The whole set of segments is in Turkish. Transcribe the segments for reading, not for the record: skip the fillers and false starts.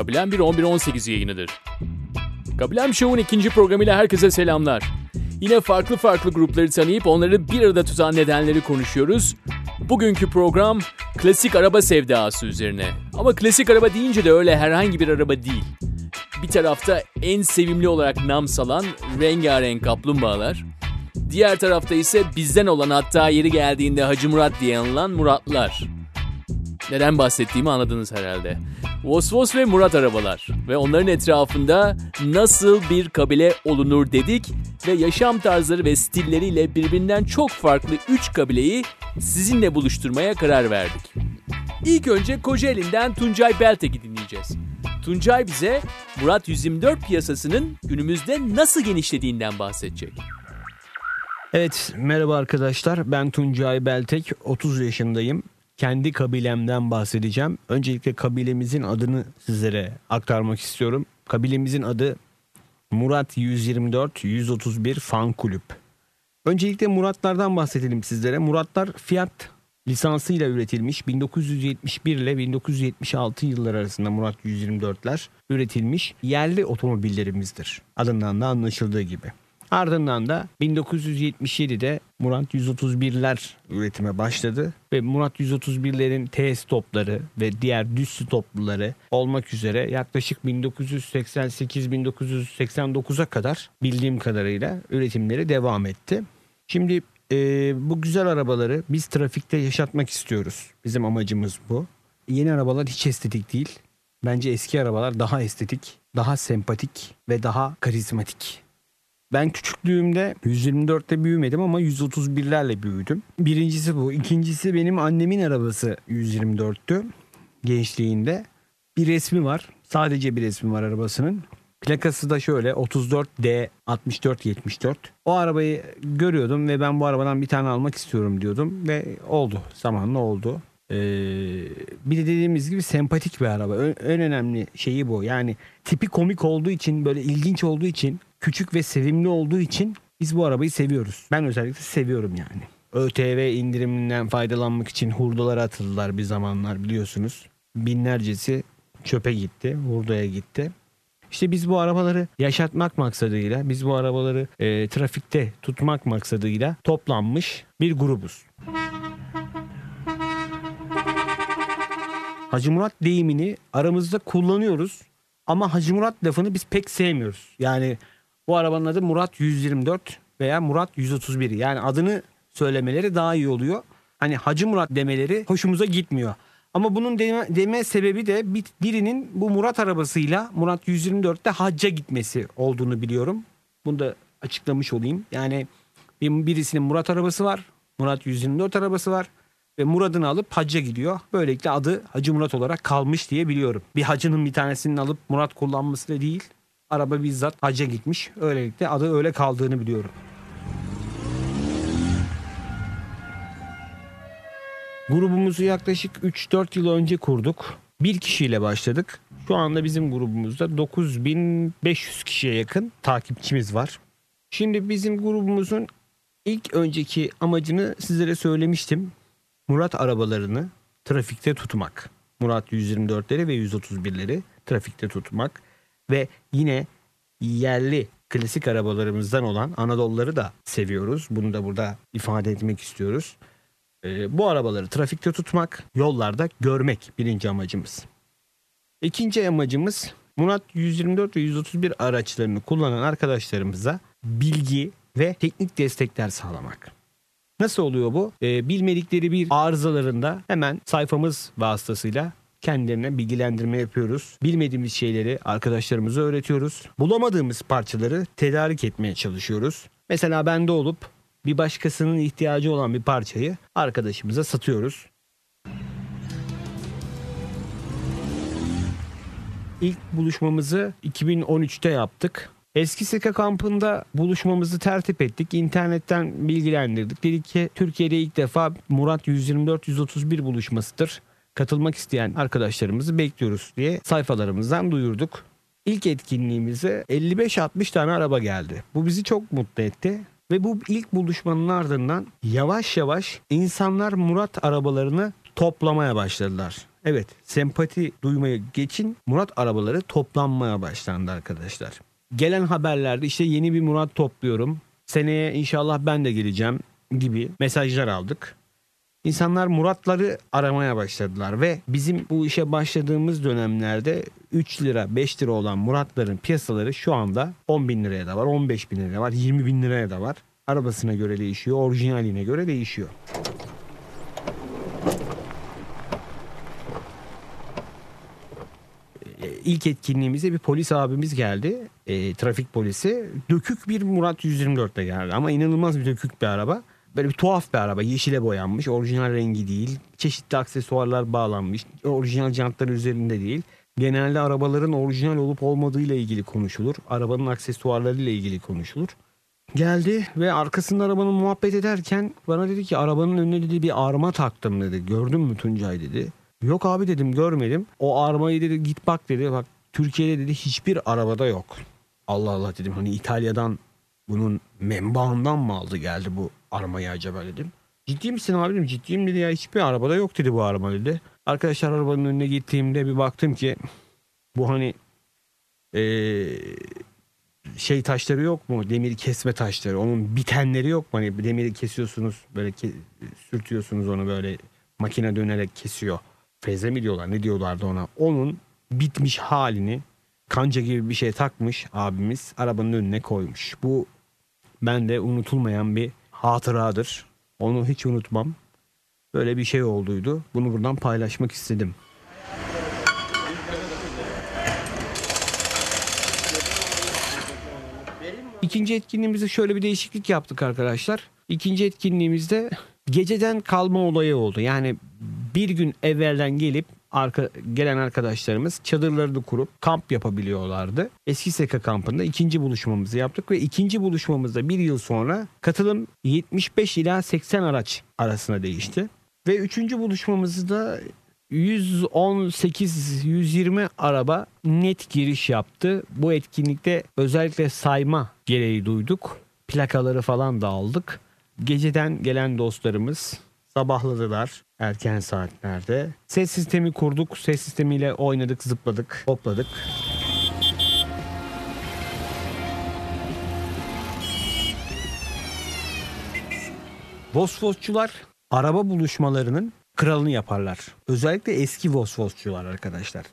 Kabilem 11118 yayınıdır. Kabilem Show'un ikinci programıyla herkese selamlar. Yine farklı grupları tanıyıp onları bir arada tutan nedenleri konuşuyoruz. Bugünkü program klasik araba sevdası üzerine. Ama klasik araba deyince de öyle herhangi bir araba değil. Bir tarafta en sevimli olarak nam salan rengarenk kaplumbağalar. Diğer tarafta ise bizden olan, hatta yeri geldiğinde Hacı Murat diye anılan Muratlar. Neden bahsettiğimi anladınız herhalde. Vosvos ve Murat arabalar ve onların etrafında nasıl bir kabile olunur dedik ve yaşam tarzları ve stilleriyle birbirinden çok farklı 3 kabileyi sizinle buluşturmaya karar verdik. İlk önce Kocaeli'nden Tuncay Beltek'i dinleyeceğiz. Tuncay bize Murat 124 piyasasının günümüzde nasıl genişlediğinden bahsedecek. Evet, merhaba arkadaşlar. Ben Tuncay Beltek, 30 yaşındayım. Kendi kabilemden bahsedeceğim. Öncelikle kabilemizin adını sizlere aktarmak istiyorum. Kabilemizin adı Murat 124-131 Fan Kulüp. Öncelikle Muratlardan bahsedelim sizlere. Muratlar Fiat lisansıyla üretilmiş. 1971 ile 1976 yılları arasında Murat 124'ler üretilmiş yerli otomobillerimizdir. Adından da anlaşıldığı gibi. Ardından da 1977'de Murat 131'ler üretime başladı ve Murat 131'lerin TS topları ve diğer düz stopluları olmak üzere yaklaşık 1988-1989'a kadar bildiğim kadarıyla üretimleri devam etti. Şimdi bu güzel arabaları biz trafikte yaşatmak istiyoruz. Bizim amacımız bu. Yeni arabalar hiç estetik değil. Bence eski arabalar daha estetik, daha sempatik ve daha karizmatik. Ben küçüklüğümde 124'te büyümedim ama 131'lerle büyüdüm. Birincisi bu. İkincisi benim annemin arabası 124'tü gençliğinde. Bir resmi var. Sadece bir resmi var arabasının. Plakası da şöyle 34D6474. O arabayı görüyordum ve ben bu arabadan bir tane almak istiyorum diyordum. Ve oldu. Zamanla oldu. Bir de dediğimiz gibi sempatik bir araba. En önemli şeyi bu. Yani tipi komik olduğu için, böyle ilginç olduğu için, küçük ve sevimli olduğu için biz bu arabayı seviyoruz. Ben özellikle seviyorum yani. ÖTV indiriminden faydalanmak için hurdalara atıldılar bir zamanlar, biliyorsunuz. Binlercesi çöpe gitti, hurdaya gitti. İşte biz bu arabaları yaşatmak maksadıyla, biz bu arabaları trafikte tutmak maksadıyla toplanmış bir grubuz. Hacı Murat deyimini aramızda kullanıyoruz ama Hacı Murat lafını biz pek sevmiyoruz. Yani bu arabanın adı Murat 124 veya Murat 131. Yani adını söylemeleri daha iyi oluyor. Hani Hacı Murat demeleri hoşumuza gitmiyor. Ama bunun deme sebebi de birinin bu Murat arabasıyla Murat 124'te hacca gitmesi olduğunu biliyorum. Bunu da açıklamış olayım. Yani birisinin Murat arabası var, Murat 124 arabası var ve Murat'ını alıp hacca gidiyor. Böylelikle adı Hacı Murat olarak kalmış diye biliyorum. Bir hacının bir tanesinin alıp Murat kullanması da değil. Araba bizzat hacca gitmiş. Öylelikle adı öyle kaldığını biliyorum. Grubumuzu yaklaşık 3-4 yıl önce kurduk. Bir kişiyle başladık. Şu anda bizim grubumuzda 9500 kişiye yakın takipçimiz var. Şimdi bizim grubumuzun ilk önceki amacını sizlere söylemiştim. Murat arabalarını trafikte tutmak. Murat 124'leri ve 131'leri trafikte tutmak. Ve yine yerli klasik arabalarımızdan olan Anadolları da seviyoruz. Bunu da burada ifade etmek istiyoruz. Bu arabaları trafikte tutmak, yollarda görmek birinci amacımız. İkinci amacımız Murat 124 ve 131 araçlarını kullanan arkadaşlarımıza bilgi ve teknik destekler sağlamak. Nasıl oluyor bu? Bilmedikleri bir arızalarında hemen sayfamız vasıtasıyla kendilerine bilgilendirme yapıyoruz. Bilmediğimiz şeyleri arkadaşlarımıza öğretiyoruz. Bulamadığımız parçaları tedarik etmeye çalışıyoruz. Mesela bende olup bir başkasının ihtiyacı olan bir parçayı arkadaşımıza satıyoruz. İlk buluşmamızı 2013'te yaptık. Eski SEKA kampında buluşmamızı tertip ettik. İnternetten bilgilendirdik. Dedik ki Türkiye'de ilk defa Murat 124-131 buluşmasıdır. Katılmak isteyen arkadaşlarımızı bekliyoruz diye sayfalarımızdan duyurduk. İlk etkinliğimize 55-60 tane araba geldi. Bu bizi çok mutlu etti. Ve bu ilk buluşmanın ardından yavaş yavaş insanlar Murat arabalarını toplamaya başladılar. Evet, sempati duymaya geçin, Murat arabaları toplanmaya başlandı arkadaşlar. Gelen haberlerde işte yeni bir Murat topluyorum, seneye inşallah ben de geleceğim gibi mesajlar aldık. İnsanlar Muratları aramaya başladılar ve bizim bu işe başladığımız dönemlerde 3 lira 5 lira olan Muratların piyasaları şu anda 10 bin liraya da var, 15 bin liraya da var, 20 bin liraya da var. Arabasına göre değişiyor, orijinaline göre değişiyor. İlk etkinliğimize bir polis abimiz geldi, trafik polisi. Dökük bir Murat 124'le geldi ama inanılmaz bir dökük bir araba. Böyle bir tuhaf bir araba, yeşile boyanmış, orijinal rengi değil, çeşitli aksesuarlar bağlanmış, orijinal jantları üzerinde değil. Genelde arabaların orijinal olup olmadığıyla ilgili konuşulur, arabanın aksesuarlarıyla ilgili konuşulur. Geldi ve arkasında arabanın muhabbet ederken bana dedi ki arabanın önüne dedi bir arma taktım dedi, gördün mü Tuncay dedi. Yok abi dedim, görmedim. O armayı dedi git bak dedi, bak Türkiye'de dedi hiçbir arabada yok. Allah Allah dedim, hani İtalya'dan bunun menbaından mı aldı geldi bu armayı acaba dedim. Ciddi misin abi dedim, ciddiyim dedi ya, hiçbir arabada yok dedi bu arma dedi. Arkadaşlar arabanın önüne gittiğimde bir baktım ki bu hani şey taşları yok mu, demir kesme taşları, onun bitenleri yok mu, hani demiri kesiyorsunuz böyle sürtüyorsunuz onu böyle makine dönerek kesiyor. Freze mi diyorlar, ne diyorlardı ona? Onun bitmiş halini kanca gibi bir şey takmış abimiz, arabanın önüne koymuş. Bu bende unutulmayan bir hatıradır. Onu hiç unutmam. Böyle bir şey olduydu. Bunu buradan paylaşmak istedim. İkinci etkinliğimizde şöyle bir değişiklik yaptık arkadaşlar. İkinci etkinliğimizde geceden kalma olayı oldu. Yani bir gün evvelden gelip gelen arkadaşlarımız çadırlarını kurup kamp yapabiliyorlardı. Eski SEKA kampında ikinci buluşmamızı yaptık ve ikinci buluşmamızda bir yıl sonra katılım 75 ila 80 araç arasına değişti. Ve üçüncü buluşmamızda 118-120 araba net giriş yaptı. Bu etkinlikte özellikle sayma gereği duyduk. Plakaları falan da aldık. Geceden gelen dostlarımız sabahladılar erken saatlerde. Ses sistemi kurduk. Ses sistemiyle oynadık, zıpladık, hopladık. Vosvosçular araba buluşmalarının kralını yaparlar. Özellikle eski Vosvosçular arkadaşlar.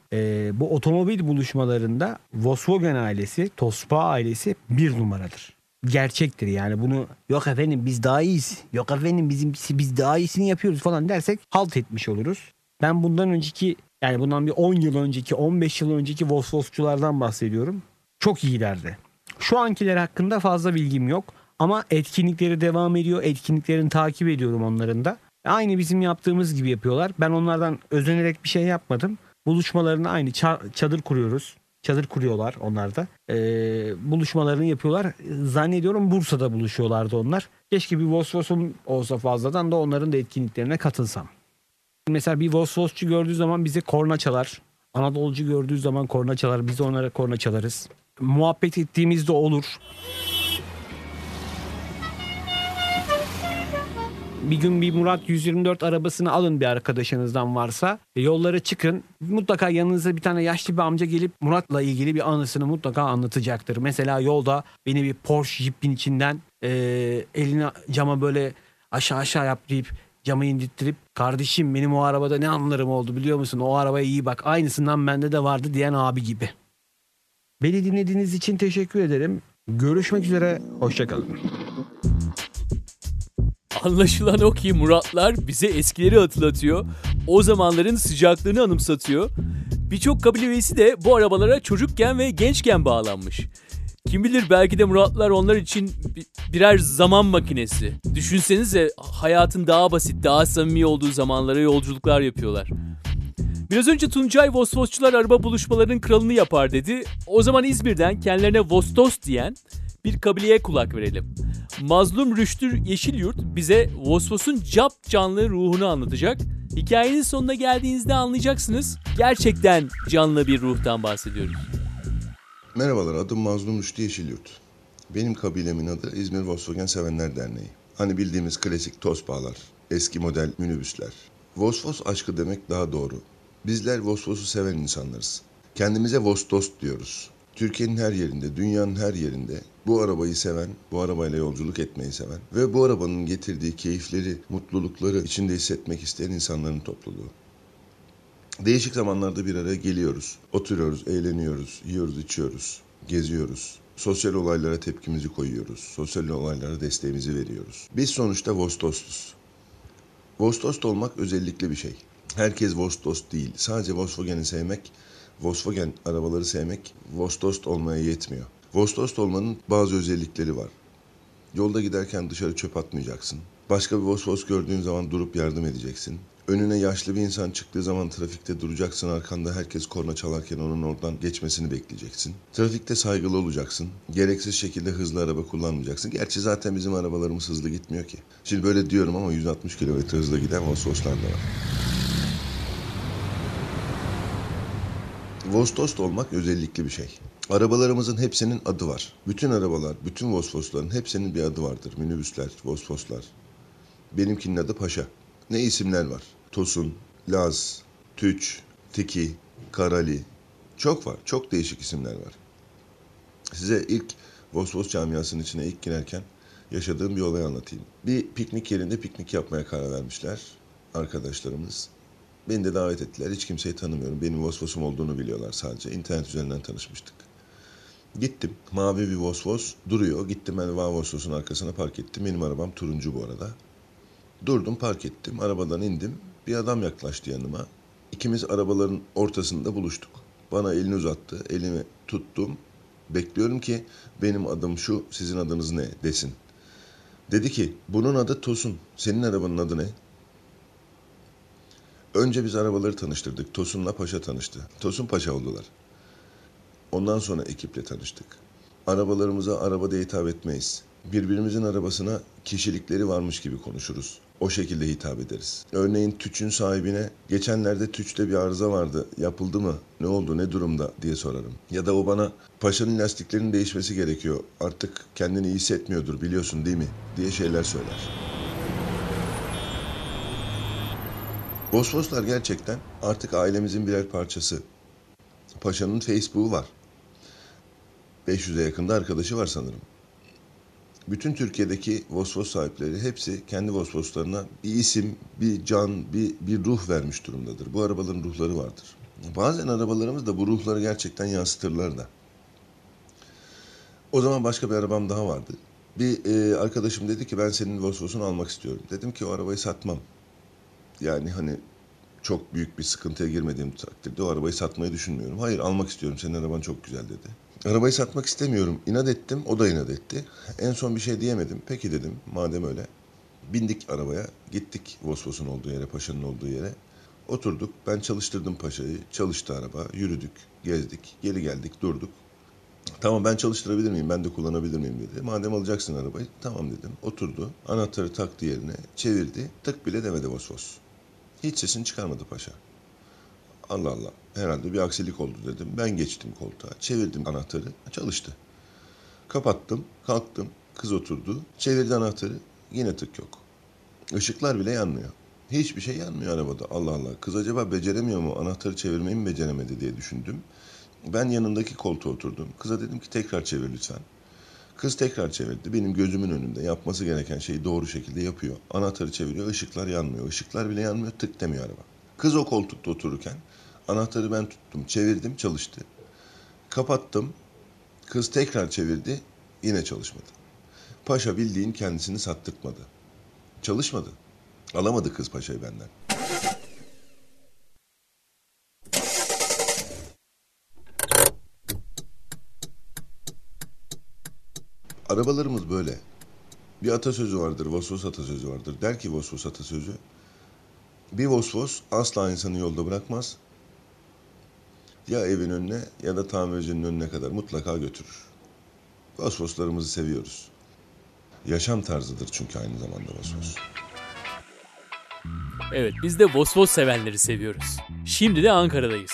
Bu otomobil buluşmalarında Volkswagen ailesi, Tospa ailesi bir numaradır. Gerçektir yani, bunu yok efendim biz daha iyiyiz, yok efendim biz daha iyisini yapıyoruz falan dersek halt etmiş oluruz. Ben bundan önceki, yani bundan bir 10 yıl önceki 15 yıl önceki Vosvosçulardan bahsediyorum. Çok iyilerdi. Şu ankiler hakkında fazla bilgim yok ama etkinlikleri devam ediyor, etkinliklerini takip ediyorum onların da. Aynı bizim yaptığımız gibi yapıyorlar. Ben onlardan özenerek bir şey yapmadım. Buluşmalarını aynı çadır kuruyoruz. Çadır kuruyorlar onlar da. Buluşmalarını yapıyorlar. Zannediyorum Bursa'da buluşuyorlardı onlar. Keşke bir Vosvos'um olsa fazladan da onların da etkinliklerine katılsam. Mesela bir Vosvosçu gördüğü zaman bize korna çalar. Anadolcu gördüğü zaman korna çalar. Biz onlara korna çalarız. Muhabbet ettiğimizde olur. Bir gün bir Murat 124 arabasını alın bir arkadaşınızdan varsa. Yollara çıkın. Mutlaka yanınıza bir tane yaşlı bir amca gelip Murat'la ilgili bir anısını mutlaka anlatacaktır. Mesela yolda beni bir Porsche Jeep'in içinden elini cama böyle aşağı yap deyip camı indirttirip kardeşim benim o arabada ne anılarım oldu biliyor musun? O arabaya iyi bak, aynısından bende de vardı diyen abi gibi. Beni dinlediğiniz için teşekkür ederim. Görüşmek üzere. Hoşçakalın. Anlaşılan o ki Muratlar bize eskileri hatırlatıyor, o zamanların sıcaklığını anımsatıyor. Birçok kabilevisi de bu arabalara çocukken ve gençken bağlanmış. Kim bilir belki de Muratlar onlar için birer zaman makinesi. Düşünsenize, hayatın daha basit, daha samimi olduğu zamanlara yolculuklar yapıyorlar. Biraz önce Tuncay Vosvosçular araba buluşmalarının kralını yapar dedi. O zaman İzmir'den kendilerine Vosdost diyen bir kabileye kulak verelim. Mazlum Rüştü Yeşilyurt bize Vosvos'un cap canlı ruhunu anlatacak. Hikayenin sonuna geldiğinizde anlayacaksınız. Gerçekten canlı bir ruhtan bahsediyoruz. Merhabalar, adım Mazlum Rüştü Yeşilyurt. Benim kabilemin adı İzmir Volkswagen Sevenler Derneği. Hani bildiğimiz klasik Tospa'lar, eski model minibüsler. Vosvos aşkı demek daha doğru. Bizler Vosvos'u seven insanlarız. Kendimize Vosdost diyoruz. Türkiye'nin her yerinde, dünyanın her yerinde bu arabayı seven, bu arabayla yolculuk etmeyi seven ve bu arabanın getirdiği keyifleri, mutlulukları içinde hissetmek isteyen insanların topluluğu. Değişik zamanlarda bir araya geliyoruz, oturuyoruz, eğleniyoruz, yiyoruz, içiyoruz, geziyoruz. Sosyal olaylara tepkimizi koyuyoruz, sosyal olaylara desteğimizi veriyoruz. Biz sonuçta Vostostuz. Vosdost olmak özellikle bir şey. Herkes Vosdost değil. Sadece Volkswagen'i sevmek, Volkswagen arabaları sevmek Vosdost olmaya yetmiyor. Vosdost olmanın bazı özellikleri var. Yolda giderken dışarı çöp atmayacaksın. Başka bir Vosvos gördüğün zaman durup yardım edeceksin. Önüne yaşlı bir insan çıktığı zaman trafikte duracaksın, arkanda herkes korna çalarken onun oradan geçmesini bekleyeceksin. Trafikte saygılı olacaksın, gereksiz şekilde hızlı araba kullanmayacaksın. Gerçi zaten bizim arabalarımız hızlı gitmiyor ki. Şimdi böyle diyorum ama 160 km hızla giden Vosvoslar da var. Vosdost olmak özellikli bir şey. Arabalarımızın hepsinin adı var. Bütün arabalar, bütün Vosvosların hepsinin bir adı vardır. Minibüsler, Vosvoslar. Benimkinin adı Paşa. Ne isimler var? Tosun, Laz, Tüç, Tiki, Karali. Çok var, çok değişik isimler var. Size ilk Vosvos camiasının içine ilk girerken yaşadığım bir olayı anlatayım. Bir piknik yerinde piknik yapmaya karar vermişler arkadaşlarımız. Beni de davet ettiler. Hiç kimseyi tanımıyorum. Benim Vosvos'um olduğunu biliyorlar sadece. İnternet üzerinden tanışmıştık. Gittim. Mavi bir Vosvos duruyor. Gittim ben Vosvos'un arkasına park ettim. Benim arabam turuncu bu arada. Durdum, park ettim. Arabadan indim. Bir adam yaklaştı yanıma. İkimiz arabaların ortasında buluştuk. Bana elini uzattı. Elimi tuttum. Bekliyorum ki benim adım şu, sizin adınız ne desin. Dedi ki bunun adı Tosun. Senin arabanın adı ne? Önce biz arabaları tanıştırdık. Tosun'la Paşa tanıştı. Tosun Paşa oldular. Ondan sonra ekiple tanıştık. Arabalarımıza araba diye hitap etmeyiz. Birbirimizin arabasına kişilikleri varmış gibi konuşuruz. O şekilde hitap ederiz. Örneğin Tüç'ün sahibine geçenlerde Tüç'te bir arıza vardı. Yapıldı mı? Ne oldu? Ne durumda? Diye sorarım. Ya da o bana Paşa'nın lastiklerinin değişmesi gerekiyor. Artık kendini iyi hissetmiyordur biliyorsun değil mi? Diye şeyler söyler. Vosvoslar gerçekten artık ailemizin birer parçası. Paşa'nın Facebook'u var. 500'e yakında arkadaşı var sanırım. Bütün Türkiye'deki Vosvos sahipleri hepsi kendi Vosvoslarına bir isim, bir can, bir ruh vermiş durumdadır. Bu arabaların ruhları vardır. Bazen arabalarımız da bu ruhları gerçekten yansıtırlar da. O zaman başka bir arabam daha vardı. Bir arkadaşım dedi ki ben senin Vosvos'unu almak istiyorum. Dedim ki o arabayı satmam. Yani hani çok büyük bir sıkıntıya girmediğim takdirde o arabayı satmayı düşünmüyorum. Hayır, almak istiyorum, senin araban çok güzel dedi. Arabayı satmak istemiyorum. İnat ettim, o da inat etti. En son bir şey diyemedim. Peki dedim, madem öyle. Bindik arabaya, gittik Vosvos'un olduğu yere, Paşa'nın olduğu yere. Oturduk, ben çalıştırdım Paşa'yı. Çalıştı araba, yürüdük, gezdik, geri geldik, durduk. Tamam, ben çalıştırabilir miyim, ben de kullanabilir miyim dedi. Madem alacaksın arabayı, tamam dedim. Oturdu, anahtarı taktı yerine, çevirdi. Tık bile demedi Vosvos. Hiç sesini çıkarmadı Paşa. Allah Allah, herhalde bir aksilik oldu dedim. Ben geçtim koltuğa, çevirdim anahtarı, çalıştı. Kapattım, kalktım, kız oturdu, çevirdi anahtarı, yine tık yok. Işıklar bile yanmıyor. Hiçbir şey yanmıyor arabada, Allah Allah. Kız acaba beceremiyor mu, anahtarı çevirmeyi mi beceremedi diye düşündüm. Ben yanındaki koltuğa oturdum. Kıza dedim ki tekrar çevir lütfen. Kız tekrar çevirdi. Benim gözümün önünde yapması gereken şeyi doğru şekilde yapıyor. Anahtarı çeviriyor, ışıklar yanmıyor. Işıklar bile yanmıyor, tık demiyor araba. Kız o koltukta otururken anahtarı ben tuttum, çevirdim, çalıştı. Kapattım, kız tekrar çevirdi, yine çalışmadı. Paşa bildiğin kendisini sattırtmadı. Çalışmadı. Alamadı kız Paşa'yı benden. Arabalarımız böyle. Bir atasözü vardır, Vosvos atasözü vardır. Der ki Vosvos atasözü, bir Vosvos asla insanı yolda bırakmaz. Ya evin önüne ya da tamircinin önüne kadar mutlaka götürür. Vosvoslarımızı seviyoruz. Yaşam tarzıdır çünkü aynı zamanda Vosvos. Evet, biz de Vosvos sevenleri seviyoruz. Şimdi de Ankara'dayız.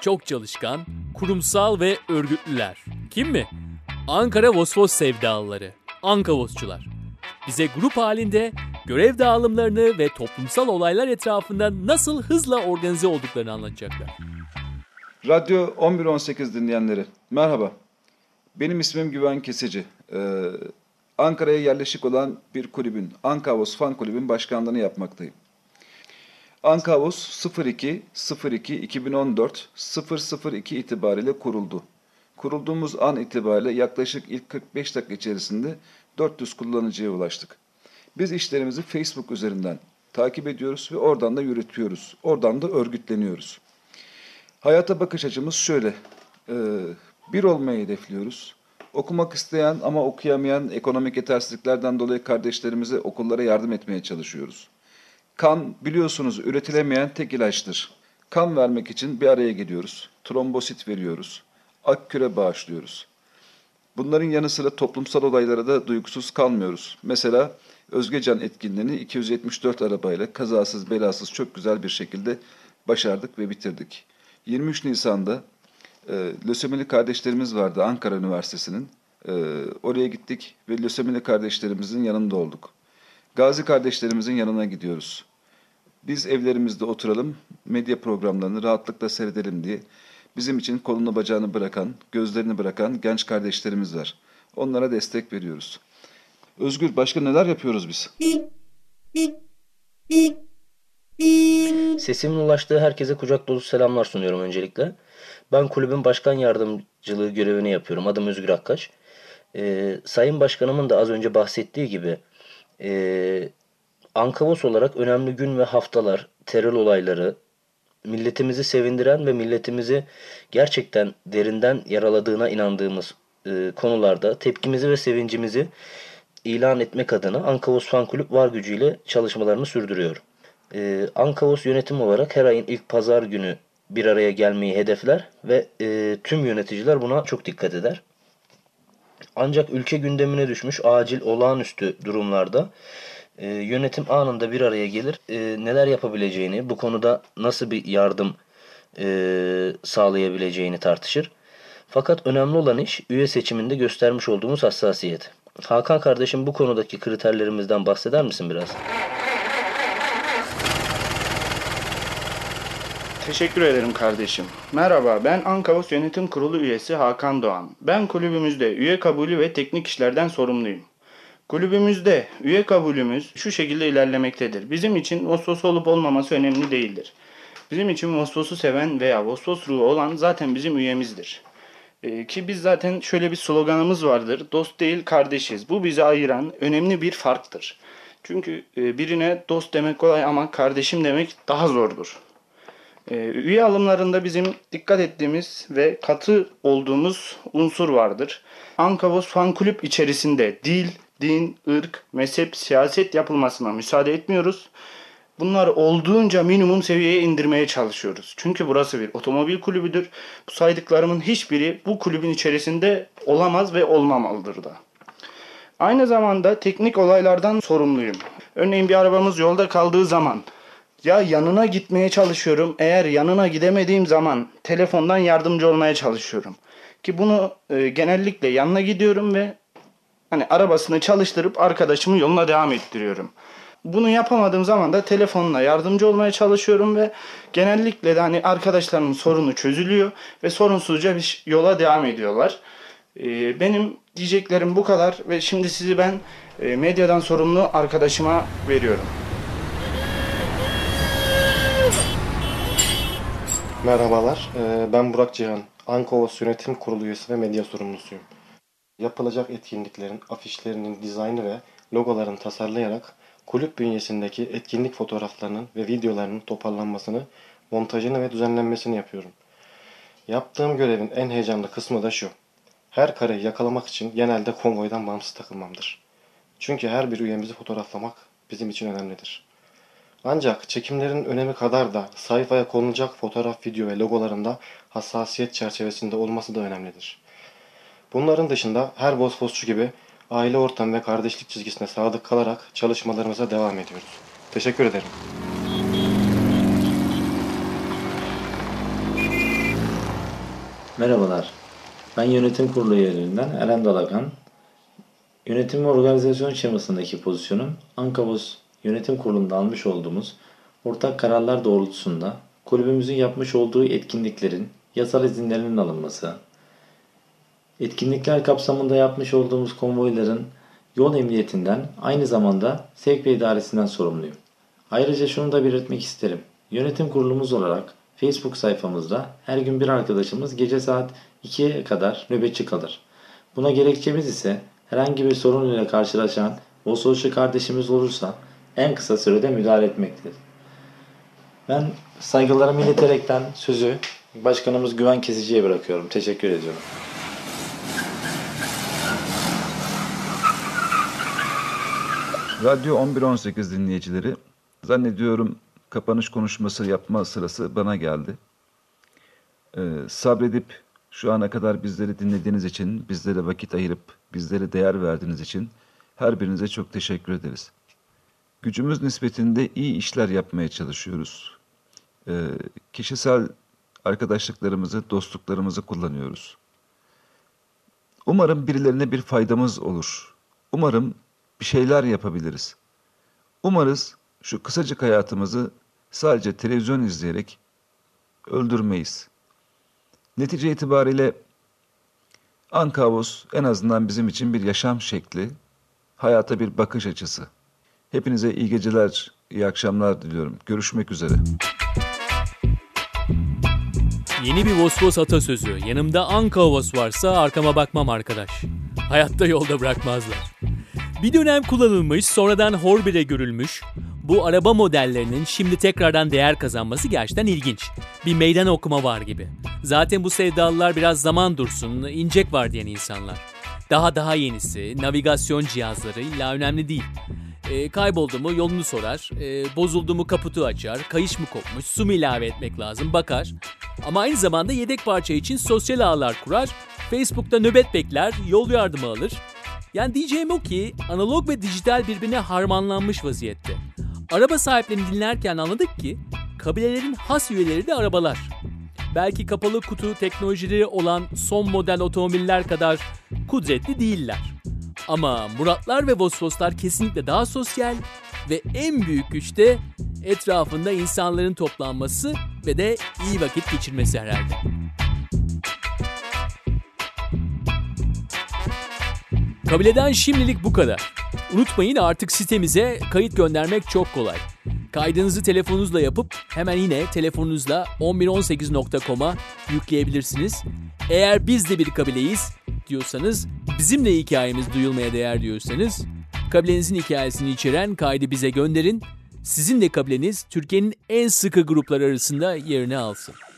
Çok çalışkan, kurumsal ve örgütlüler. Kim mi? Ankara Vosvos sevdalıları, Ankavosçular. Bize grup halinde görev dağılımlarını ve toplumsal olaylar etrafında nasıl hızla organize olduklarını anlatacaklar. Radyo 1118 dinleyenleri, merhaba. Benim ismim Güven Kesici. Ankara'ya yerleşik olan bir kulübün, Ankavos Fan Kulübü'nün başkanlığını yapmaktayım. Ankavos 02.02.2014 00:02 itibariyle kuruldu. Kurulduğumuz an itibariyle yaklaşık ilk 45 dakika içerisinde 400 kullanıcıya ulaştık. Biz işlerimizi Facebook üzerinden takip ediyoruz ve oradan da yürütüyoruz. Oradan da örgütleniyoruz. Hayata bakış açımız şöyle. Bir olmayı hedefliyoruz. Okumak isteyen ama okuyamayan ekonomik yetersizliklerden dolayı kardeşlerimize okullara yardım etmeye çalışıyoruz. Kan biliyorsunuz üretilemeyen tek ilaçtır. Kan vermek için bir araya geliyoruz. Trombosit veriyoruz. Akkür'e bağışlıyoruz. Bunların yanı sıra toplumsal olaylara da duygusuz kalmıyoruz. Mesela Özgecan etkinliğini 274 arabayla kazasız belasız çok güzel bir şekilde başardık ve bitirdik. 23 Nisan'da lösemili kardeşlerimiz vardı Ankara Üniversitesi'nin. Oraya gittik ve lösemili kardeşlerimizin yanında olduk. Gazi kardeşlerimizin yanına gidiyoruz. Biz evlerimizde oturalım, medya programlarını rahatlıkla seyredelim diye bizim için kolunu bacağını bırakan, gözlerini bırakan genç kardeşlerimiz var. Onlara destek veriyoruz. Özgür, başka neler yapıyoruz biz? Sesimin ulaştığı herkese kucak dolusu selamlar sunuyorum öncelikle. Ben kulübün başkan yardımcılığı görevini yapıyorum. Adım Özgür Akkaş. Sayın Başkanımın da az önce bahsettiği gibi Ankavos olarak önemli gün ve haftalar, terör olayları, milletimizi sevindiren ve milletimizi gerçekten derinden yaraladığına inandığımız konularda tepkimizi ve sevincimizi ilan etmek adına Ankavos Fan Kulüp var gücüyle çalışmalarını sürdürüyor. Ankavos yönetim olarak her ayın ilk pazar günü bir araya gelmeyi hedefler ve tüm yöneticiler buna çok dikkat eder. Ancak ülke gündemine düşmüş acil olağanüstü durumlarda yönetim anında bir araya gelir. Neler yapabileceğini, bu konuda nasıl bir yardım sağlayabileceğini tartışır. Fakat önemli olan iş üye seçiminde göstermiş olduğumuz hassasiyet. Hakan kardeşim, bu konudaki kriterlerimizden bahseder misin biraz? Teşekkür ederim kardeşim. Merhaba, ben Ankavos Yönetim Kurulu üyesi Hakan Doğan. Ben kulübümüzde üye kabulü ve teknik işlerden sorumluyum. Kulübümüzde üye kabulümüz şu şekilde ilerlemektedir. Bizim için Vosvos olup olmaması önemli değildir. Bizim için Vosvos'u seven veya Vosvos ruhu olan zaten bizim üyemizdir. Ki biz zaten şöyle bir sloganımız vardır. Dost değil kardeşiz. Bu bizi ayıran önemli bir farktır. Çünkü birine dost demek kolay ama kardeşim demek daha zordur. Üye alımlarında bizim dikkat ettiğimiz ve katı olduğumuz unsur vardır. Ankavos Fan Kulüp içerisinde dil, din, ırk, mezhep, siyaset yapılmasına müsaade etmiyoruz. Bunları olduğunca minimum seviyeye indirmeye çalışıyoruz. Çünkü burası bir otomobil kulübüdür. Bu saydıklarımın hiçbiri bu kulübün içerisinde olamaz ve olmamalıdır da. Aynı zamanda teknik olaylardan sorumluyum. Örneğin bir arabamız yolda kaldığı zaman ya yanına gitmeye çalışıyorum. Eğer yanına gidemediğim zaman telefondan yardımcı olmaya çalışıyorum. Ki bunu genellikle yanına gidiyorum ve hani arabasını çalıştırıp arkadaşımı yoluna devam ettiriyorum. Bunu yapamadığım zaman da telefonla yardımcı olmaya çalışıyorum ve genellikle de hani arkadaşlarımın sorunu çözülüyor ve sorunsuzca bir yola devam ediyorlar. Benim diyeceklerim bu kadar ve şimdi sizi ben medyadan sorumlu arkadaşıma veriyorum. Merhabalar, ben Burak Cihan, Ankavos Yönetim Kurulu üyesi ve medya sorumlusuyum. Yapılacak etkinliklerin afişlerinin dizaynı ve logolarını tasarlayarak kulüp bünyesindeki etkinlik fotoğraflarının ve videolarının toparlanmasını, montajını ve düzenlenmesini yapıyorum. Yaptığım görevin en heyecanlı kısmı da şu. Her kareyi yakalamak için genelde konvoydan bağımsız takılmamdır. Çünkü her bir üyemizi fotoğraflamak bizim için önemlidir. Ancak çekimlerin önemi kadar da sayfaya konulacak fotoğraf, video ve logolarında hassasiyet çerçevesinde olması da önemlidir. Bunların dışında her Vosvosçu gibi aile ortamı ve kardeşlik çizgisine sadık kalarak çalışmalarımıza devam ediyoruz. Teşekkür ederim. Merhabalar, ben yönetim kurulu üyelerinden Eren Balağan. Yönetim ve organizasyon şemasındaki pozisyonum Ankavos yönetim kurulunda almış olduğumuz ortak kararlar doğrultusunda kulübümüzün yapmış olduğu etkinliklerin yasal izinlerinin alınması, etkinlikler kapsamında yapmış olduğumuz konvoyların yol emniyetinden aynı zamanda sevk ve idaresinden sorumluyum. Ayrıca şunu da belirtmek isterim. Yönetim kurulumuz olarak Facebook sayfamızda her gün bir arkadaşımız gece saat 2'ye kadar nöbetçi kalır. Buna gerekçemiz ise herhangi bir sorun ile karşılaşan Vosvoslu kardeşimiz olursa en kısa sürede müdahale etmektir. Ben saygılarımı ileterekten sözü Başkanımız Güven Kesici'ye bırakıyorum. Teşekkür ediyorum. Radyo 1118 dinleyicileri, zannediyorum kapanış konuşması yapma sırası bana geldi. Sabredip şu ana kadar bizleri dinlediğiniz için, bizlere vakit ayırıp bizlere değer verdiğiniz için her birinize çok teşekkür ederiz. Gücümüz nispetinde iyi işler yapmaya çalışıyoruz. Kişisel arkadaşlıklarımızı, dostluklarımızı kullanıyoruz. Umarım birilerine bir faydamız olur. Umarım bir şeyler yapabiliriz. Umarız şu kısacık hayatımızı sadece televizyon izleyerek öldürmeyiz. Netice itibariyle Ankavos en azından bizim için bir yaşam şekli, hayata bir bakış açısı. Hepinize iyi geceler, iyi akşamlar diliyorum. Görüşmek üzere. Yeni bir Vosvos atasözü. Yanımda Ankavos varsa arkama bakmam arkadaş. Hayatta yolda bırakmazlar. Bir dönem kullanılmış, sonradan hor bire görülmüş bu araba modellerinin şimdi tekrardan değer kazanması gerçekten ilginç. Bir meydan okuma var gibi. Zaten bu sevdalılar biraz zaman dursun, inecek var diyen insanlar. Daha yenisi, navigasyon cihazları illa önemli değil. Kayboldu mu yolunu sorar, bozuldu mu kaputu açar, kayış mı kopmuş, su mu ilave etmek lazım bakar. Ama aynı zamanda yedek parça için sosyal ağlar kurar, Facebook'ta nöbet bekler, yol yardımı alır. Yani diyeceğim o ki analog ve dijital birbirine harmanlanmış vaziyette. Araba sahiplerini dinlerken anladık ki kabilelerin has üyeleri de arabalar. Belki kapalı kutu teknolojileri olan son model otomobiller kadar kudretli değiller. Ama Muratlar ve Vosvoslar kesinlikle daha sosyal ve en büyük güç de etrafında insanların toplanması ve de iyi vakit geçirmesi herhalde. Kabileden şimdilik bu kadar. Unutmayın artık sitemize kayıt göndermek çok kolay. Kaydınızı telefonunuzla yapıp hemen yine telefonunuzla 1118.com'a yükleyebilirsiniz. Eğer biz de bir kabileyiz diyorsanız, bizimle hikayemiz duyulmaya değer diyorsanız, kabilenizin hikayesini içeren kaydı bize gönderin. Sizin de kabileniz Türkiye'nin en sıkı grupları arasında yerini alsın.